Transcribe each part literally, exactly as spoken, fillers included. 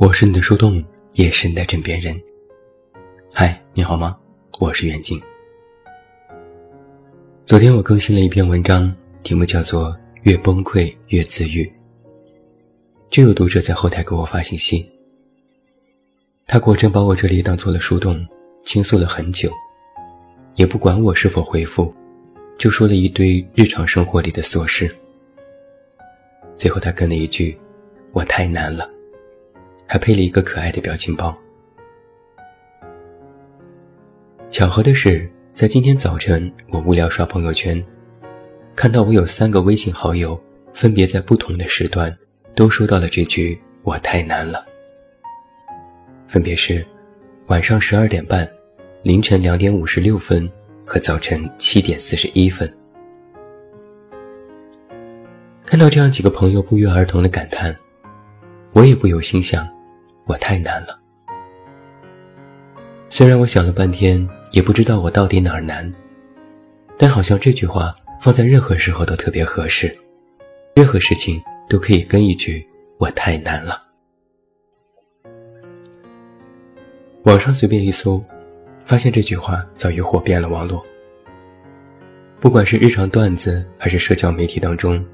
我是你的树洞，也是你的枕边人。嗨，你好吗？我是袁静。昨天我更新了一篇文章，题目叫做《越崩溃越自愈》，就有读者在后台给我发信息，他果真把我这里当做了树洞，倾诉了很久，也不管我是否回复，就说了一堆日常生活里的琐事。最后他跟了一句：我太难了，还配了一个可爱的表情包。巧合的是，在今天早晨我无聊刷朋友圈，看到我有三个微信好友分别在不同的时段都收到了这句我太难了，分别是晚上十二点半、凌晨两点五十六分和早晨七点四十一分。看到这样几个朋友不约而同的感叹，我也不由心想，我太难了。虽然我想了半天也不知道我到底哪儿难，但好像这句话放在任何时候都特别合适，任何事情都可以跟一句我太难了。网上随便一搜，发现这句话早已火遍了网络。不管是日常段子还是社交媒体当中，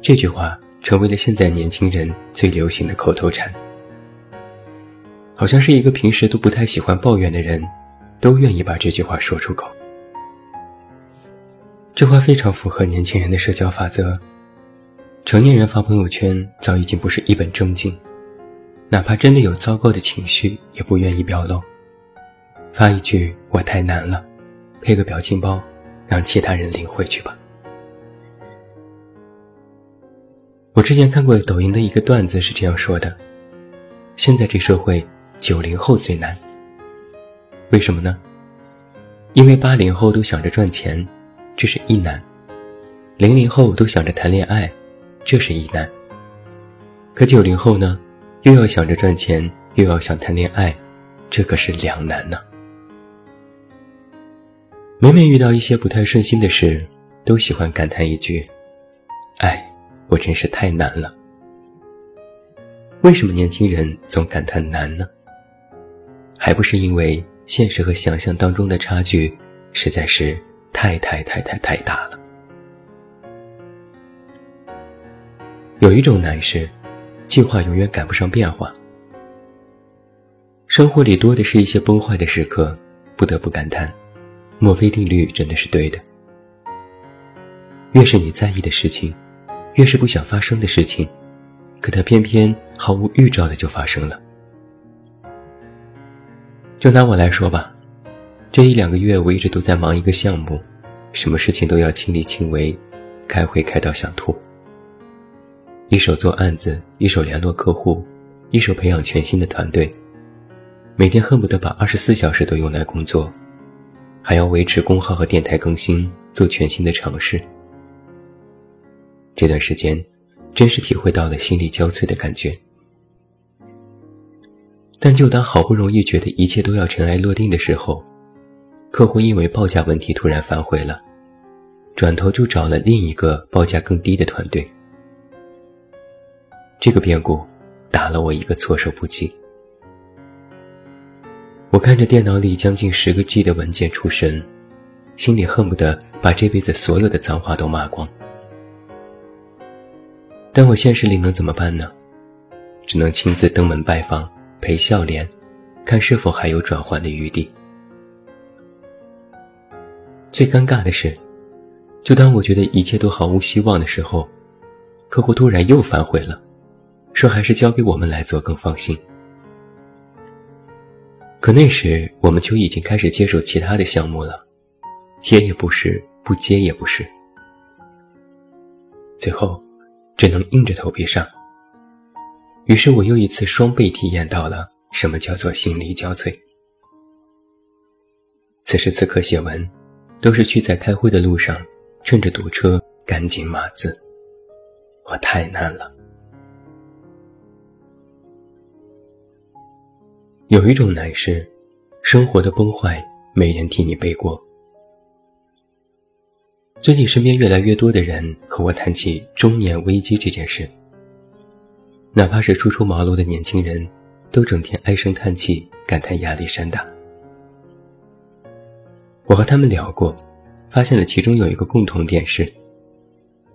这句话成为了现在年轻人最流行的口头禅。好像是一个平时都不太喜欢抱怨的人，都愿意把这句话说出口。这话非常符合年轻人的社交法则。成年人发朋友圈早已经不是一本正经，哪怕真的有糟糕的情绪也不愿意表露，发一句我太难了，配个表情包，让其他人领会去吧。我之前看过抖音的一个段子是这样说的：现在这社会九零后最难。为什么呢？因为八零后都想着赚钱，这是一难；零零后都想着谈恋爱，这是一难。可九零后呢，又要想着赚钱，又要想谈恋爱，这可是两难呢。每每遇到一些不太顺心的事，都喜欢感叹一句：哎，我真是太难了。为什么年轻人总感叹难呢？还不是因为现实和想象当中的差距实在是太太太太太大了。有一种难是，计划永远赶不上变化。生活里多的是一些崩坏的时刻，不得不感叹，墨菲定律真的是对的。越是你在意的事情，越是不想发生的事情，可它偏偏毫无预兆的就发生了。就拿我来说吧，这一两个月我一直都在忙一个项目，什么事情都要亲力亲为，开会开到想吐，一手做案子，一手联络客户，一手培养全新的团队，每天恨不得把二十四小时都用来工作，还要维持公号和电台更新，做全新的尝试。这段时间真是体会到了心力交瘁的感觉，但就当好不容易觉得一切都要尘埃落定的时候，客户因为报价问题突然反悔了，转头就找了另一个报价更低的团队。这个变故打了我一个措手不及。我看着电脑里将近 十个 G 的文件出神，心里恨不得把这辈子所有的脏话都骂光。但我现实里能怎么办呢？只能亲自登门拜访，陪笑脸，看是否还有转换的余地。最尴尬的是，就当我觉得一切都毫无希望的时候，客户突然又反悔了，说还是交给我们来做更放心。可那时我们就已经开始接手其他的项目了，接也不是，不接也不是，最后只能硬着头皮上。于是我又一次双倍体验到了什么叫做心力交瘁。此时此刻写文，都是去在开会的路上，趁着堵车赶紧码字，我太难了。有一种难是，生活的崩坏没人替你背锅。最近身边越来越多的人和我谈起中年危机这件事，哪怕是初出茅庐的年轻人，都整天唉声叹气，感叹压力山大。我和他们聊过，发现了其中有一个共同点是，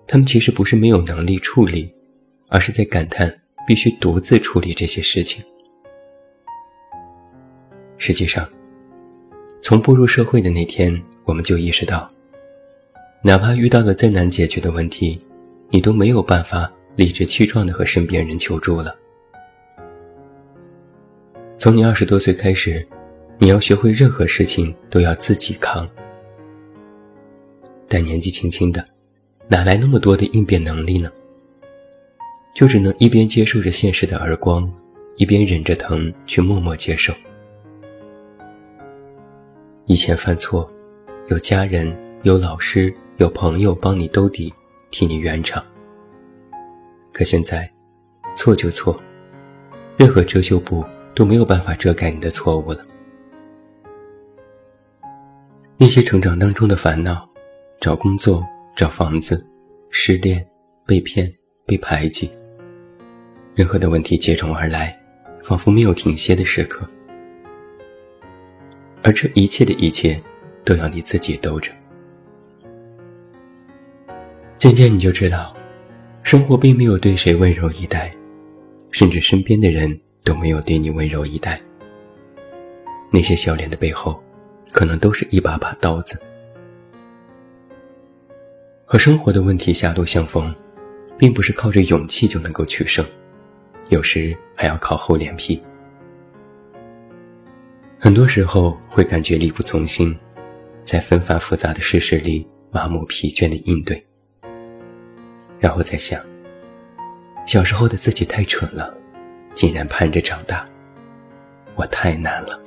他们其实不是没有能力处理，而是在感叹必须独自处理这些事情。实际上，从步入社会的那天，我们就意识到，哪怕遇到了再难解决的问题，你都没有办法理直气壮地和身边人求助了。从你二十多岁开始，你要学会任何事情都要自己扛。但年纪轻轻的，哪来那么多的应变能力呢？就只能一边接受着现实的耳光，一边忍着疼去默默接受。以前犯错，有家人，有老师，有朋友帮你兜底，替你圆场。可现在，错就错，任何遮羞布都没有办法遮盖你的错误了。那些成长当中的烦恼，找工作，找房子，失恋，被骗，被排挤，任何的问题接踵而来，仿佛没有停歇的时刻。而这一切的一切，都要你自己兜着。渐渐你就知道，生活并没有对谁温柔以待，甚至身边的人都没有对你温柔以待。那些笑脸的背后，可能都是一把把刀子。和生活的问题狭路相逢，并不是靠着勇气就能够取胜，有时还要靠厚脸皮。很多时候会感觉力不从心，在纷繁复杂的世事里麻木疲倦的应对，然后再想，小时候的自己太蠢了，竟然盼着长大，我太难了。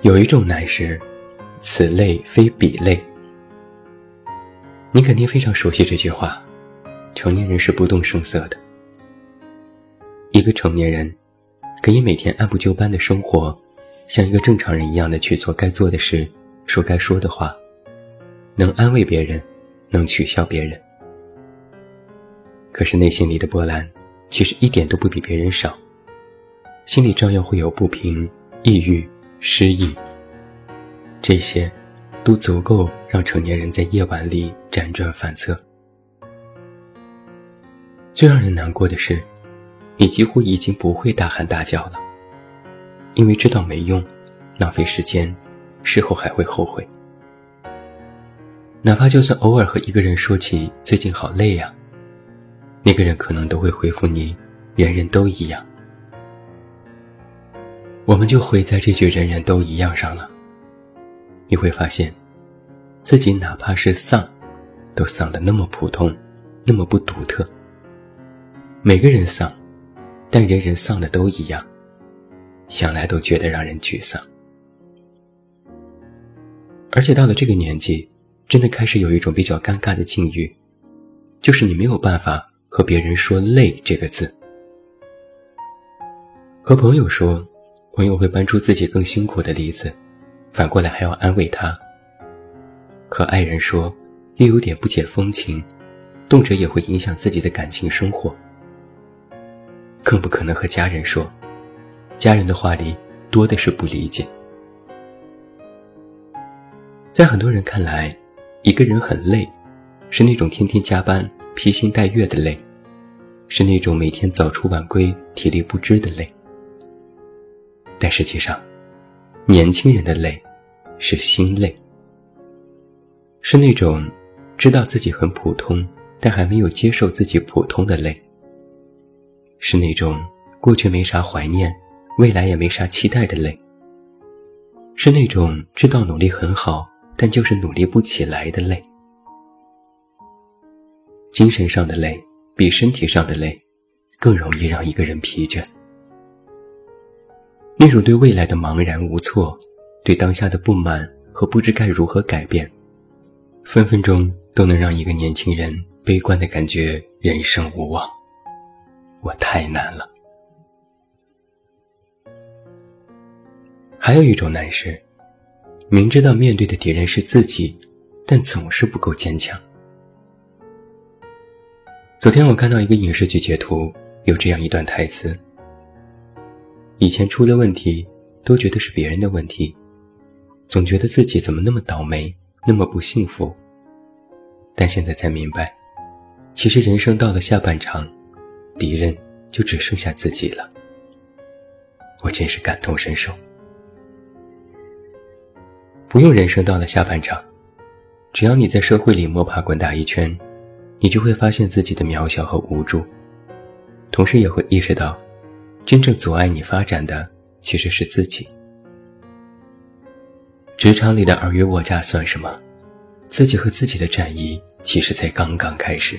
有一种难是此类非彼类。你肯定非常熟悉这句话，成年人是不动声色的。一个成年人可以每天按部就班的生活，像一个正常人一样的去做该做的事，说该说的话，能安慰别人，能取笑别人。可是内心里的波澜其实一点都不比别人少，心里照样会有不平、抑郁、失意，这些都足够让成年人在夜晚里辗转反侧。最让人难过的是，你几乎已经不会大喊大叫了，因为知道没用，浪费时间，事后还会后悔。哪怕就算偶尔和一个人说起最近好累啊，那个人可能都会回复你人人都一样。我们就回在这句人人都一样上了，你会发现自己哪怕是丧，都丧得那么普通，那么不独特。每个人丧，但人人丧的都一样，想来都觉得让人沮丧。而且到了这个年纪，真的开始有一种比较尴尬的境遇，就是你没有办法和别人说累这个字。和朋友说，朋友会搬出自己更辛苦的例子，反过来还要安慰他。和爱人说，又有点不解风情，动辄也会影响自己的感情生活。更不可能和家人说，家人的话里多的是不理解。在很多人看来，一个人很累，是那种天天加班披星戴月的累，是那种每天早出晚归体力不支的累。但实际上，年轻人的累是心累，是那种知道自己很普通，但还没有接受自己普通的累，是那种过去没啥怀念，未来也没啥期待的累，是那种知道努力很好，但就是努力不起来的累。精神上的累比身体上的累更容易让一个人疲倦。那种对未来的茫然无措，对当下的不满和不知该如何改变，分分钟都能让一个年轻人悲观的感觉人生无望，我太难了。还有一种难是，明知道面对的敌人是自己，但总是不够坚强。昨天我看到一个影视剧截图，有这样一段台词：以前出了问题都觉得是别人的问题，总觉得自己怎么那么倒霉，那么不幸福。但现在才明白，其实人生到了下半场，敌人就只剩下自己了。我真是感同身受。不用人生到了下半场，只要你在社会里摸爬滚打一圈，你就会发现自己的渺小和无助，同时也会意识到，真正阻碍你发展的其实是自己。职场里的尔虞我诈算什么？自己和自己的战役其实才刚刚开始。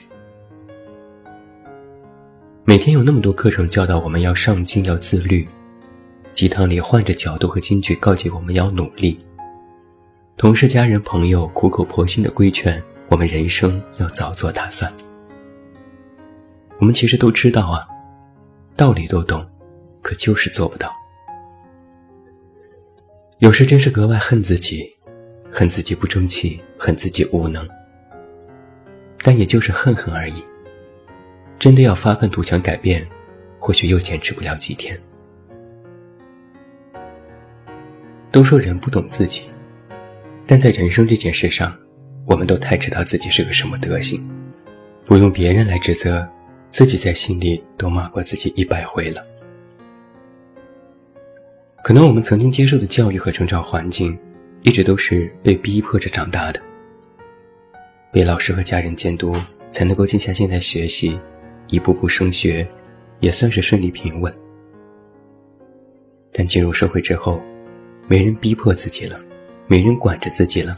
每天有那么多课程教导我们要上进，要自律，鸡汤里换着角度和金句告诫我们要努力，同事家人朋友苦口婆心的规劝我们人生要早做打算。我们其实都知道啊，道理都懂，可就是做不到。有时真是格外恨自己，恨自己不争气，恨自己无能，但也就是恨恨而已。真的要发愤图强改变，或许又坚持不了几天。都说人不懂自己，但在人生这件事上，我们都太知道自己是个什么德行，不用别人来指责，自己在心里都骂过自己一百回了。可能我们曾经接受的教育和成长环境，一直都是被逼迫着长大的，被老师和家人监督，才能够静下心来学习，一步步升学，也算是顺利平稳。但进入社会之后，没人逼迫自己了，没人管着自己了，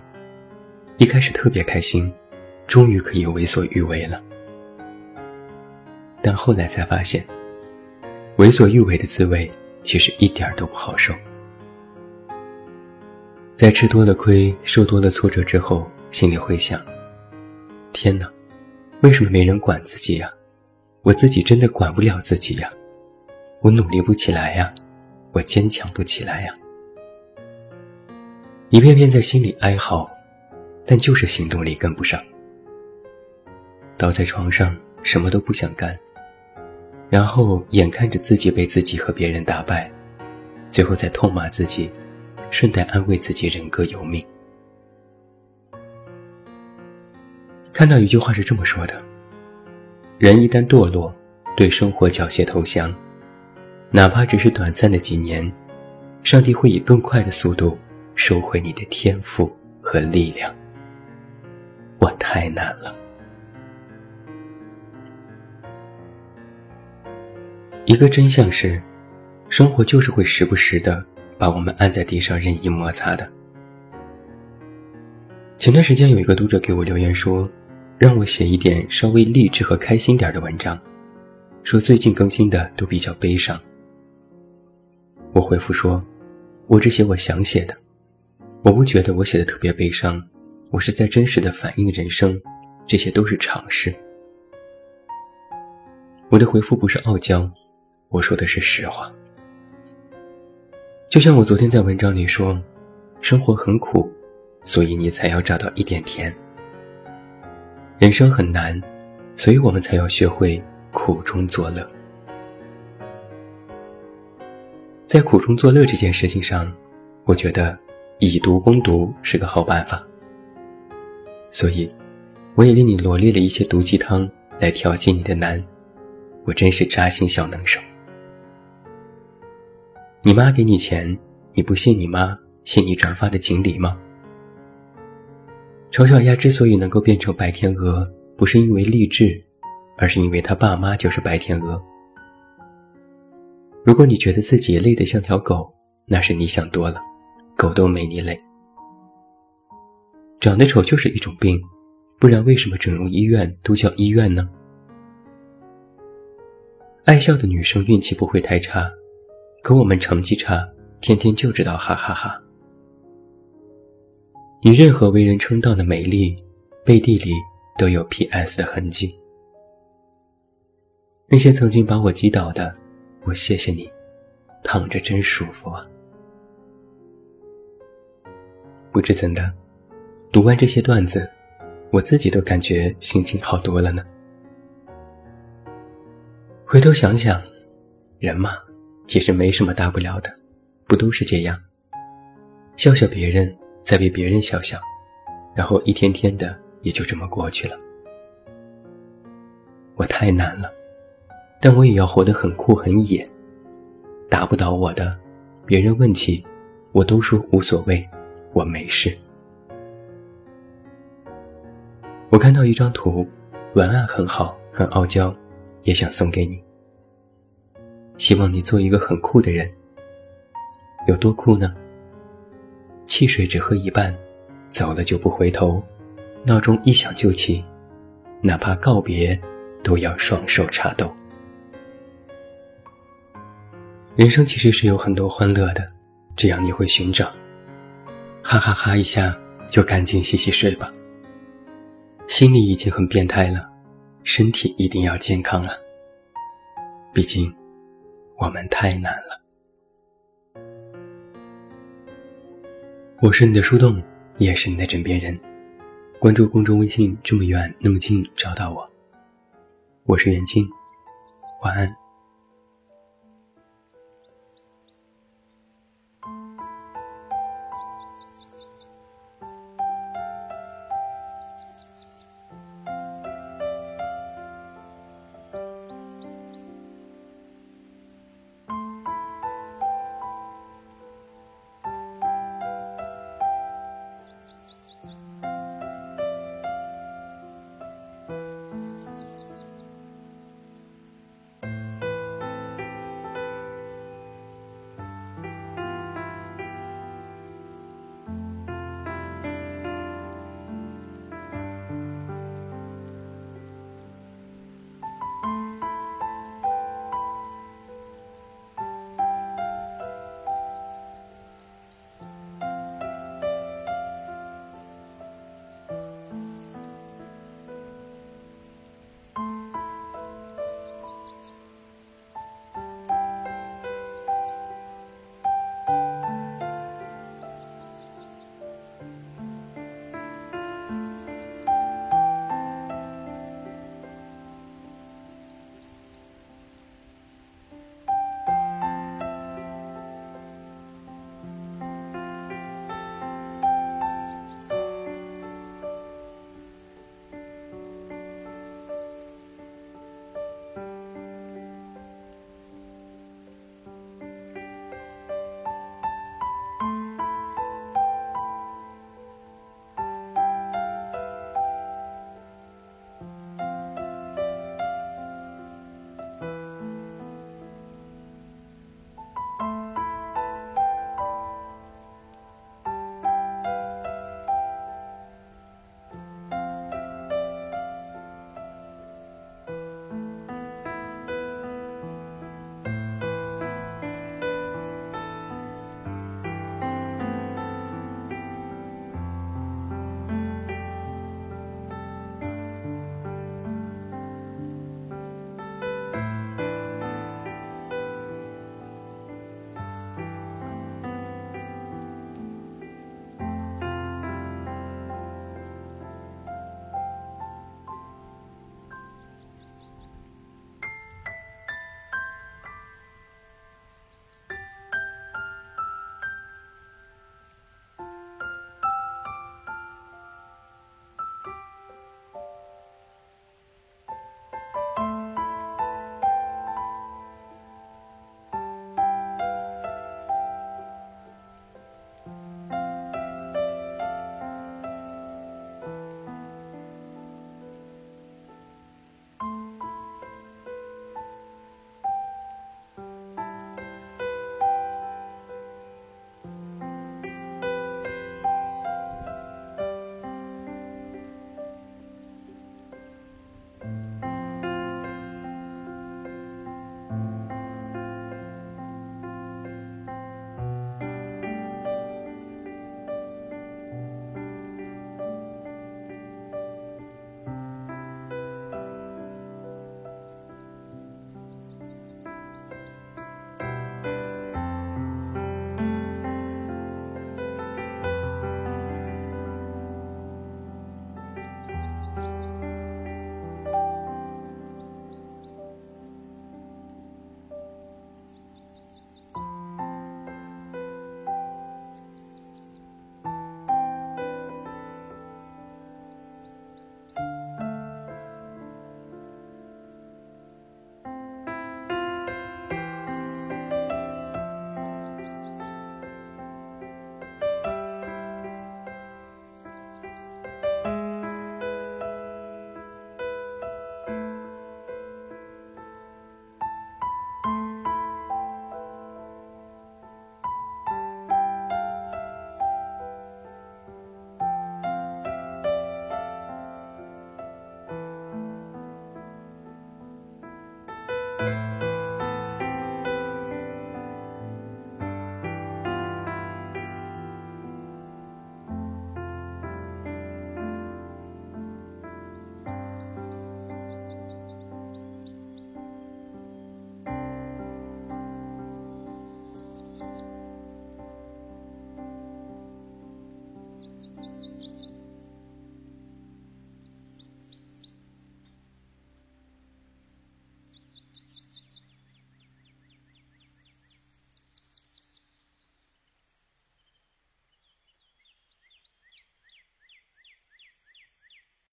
一开始特别开心，终于可以为所欲为了。但后来才发现，为所欲为的滋味其实一点都不好受。在吃多了亏，受多了挫折之后，心里会想，天哪，为什么没人管自己呀？我自己真的管不了自己呀，我努力不起来呀，我坚强不起来呀。一遍遍在心里哀嚎，但就是行动力跟不上，倒在床上什么都不想干，然后眼看着自己被自己和别人打败，最后再痛骂自己，顺带安慰自己人各有命。看到一句话是这么说的：人一旦堕落，对生活缴械投降，哪怕只是短暂的几年，上帝会以更快的速度收回你的天赋和力量。我太难了。一个真相是，生活就是会时不时的把我们按在地上任意摩擦的。前段时间有一个读者给我留言说，让我写一点稍微励志和开心点的文章，说最近更新的都比较悲伤。我回复说，我只写我想写的，我不觉得我写的特别悲伤，我是在真实的反映人生，这些都是常事。我的回复不是傲娇，我说的是实话。就像我昨天在文章里说，生活很苦，所以你才要找到一点甜。人生很难，所以我们才要学会苦中作乐。在苦中作乐这件事情上，我觉得以毒攻毒是个好办法，所以我也给你罗列了一些毒鸡汤来调剂你的难。我真是扎心小能手。你妈给你钱，你不信你妈，信你转发的锦鲤吗？丑小鸭之所以能够变成白天鹅，不是因为励志，而是因为她爸妈就是白天鹅。如果你觉得自己累得像条狗，那是你想多了，狗都没你累。长得丑就是一种病，不然为什么整容医院都叫医院呢？爱笑的女生运气不会太差，可我们成绩差，天天就知道哈哈哈哈。你任何为人称道的美丽，背地里都有 P S 的痕迹。那些曾经把我击倒的，我谢谢你，躺着真舒服啊。不知怎的，读完这些段子，我自己都感觉心情好多了呢。回头想想，人嘛，其实没什么大不了的，不都是这样，笑笑别人，再被别人笑笑，然后一天天的也就这么过去了。我太难了，但我也要活得很酷很野，打不倒我的，别人问起我都说无所谓，我没事。我看到一张图，文案很好，很傲娇，也想送给你，希望你做一个很酷的人。有多酷呢？汽水只喝一半，走了就不回头，闹钟一响就起，哪怕告别都要双手插兜。人生其实是有很多欢乐的，这样你会寻找。哈哈哈一下就赶紧洗洗睡吧，心里已经很变态了，身体一定要健康啊，毕竟我们太难了。我是你的树洞，也是你的枕边人。关注公众微信，这么远那么近，找到我。我是袁静，晚安。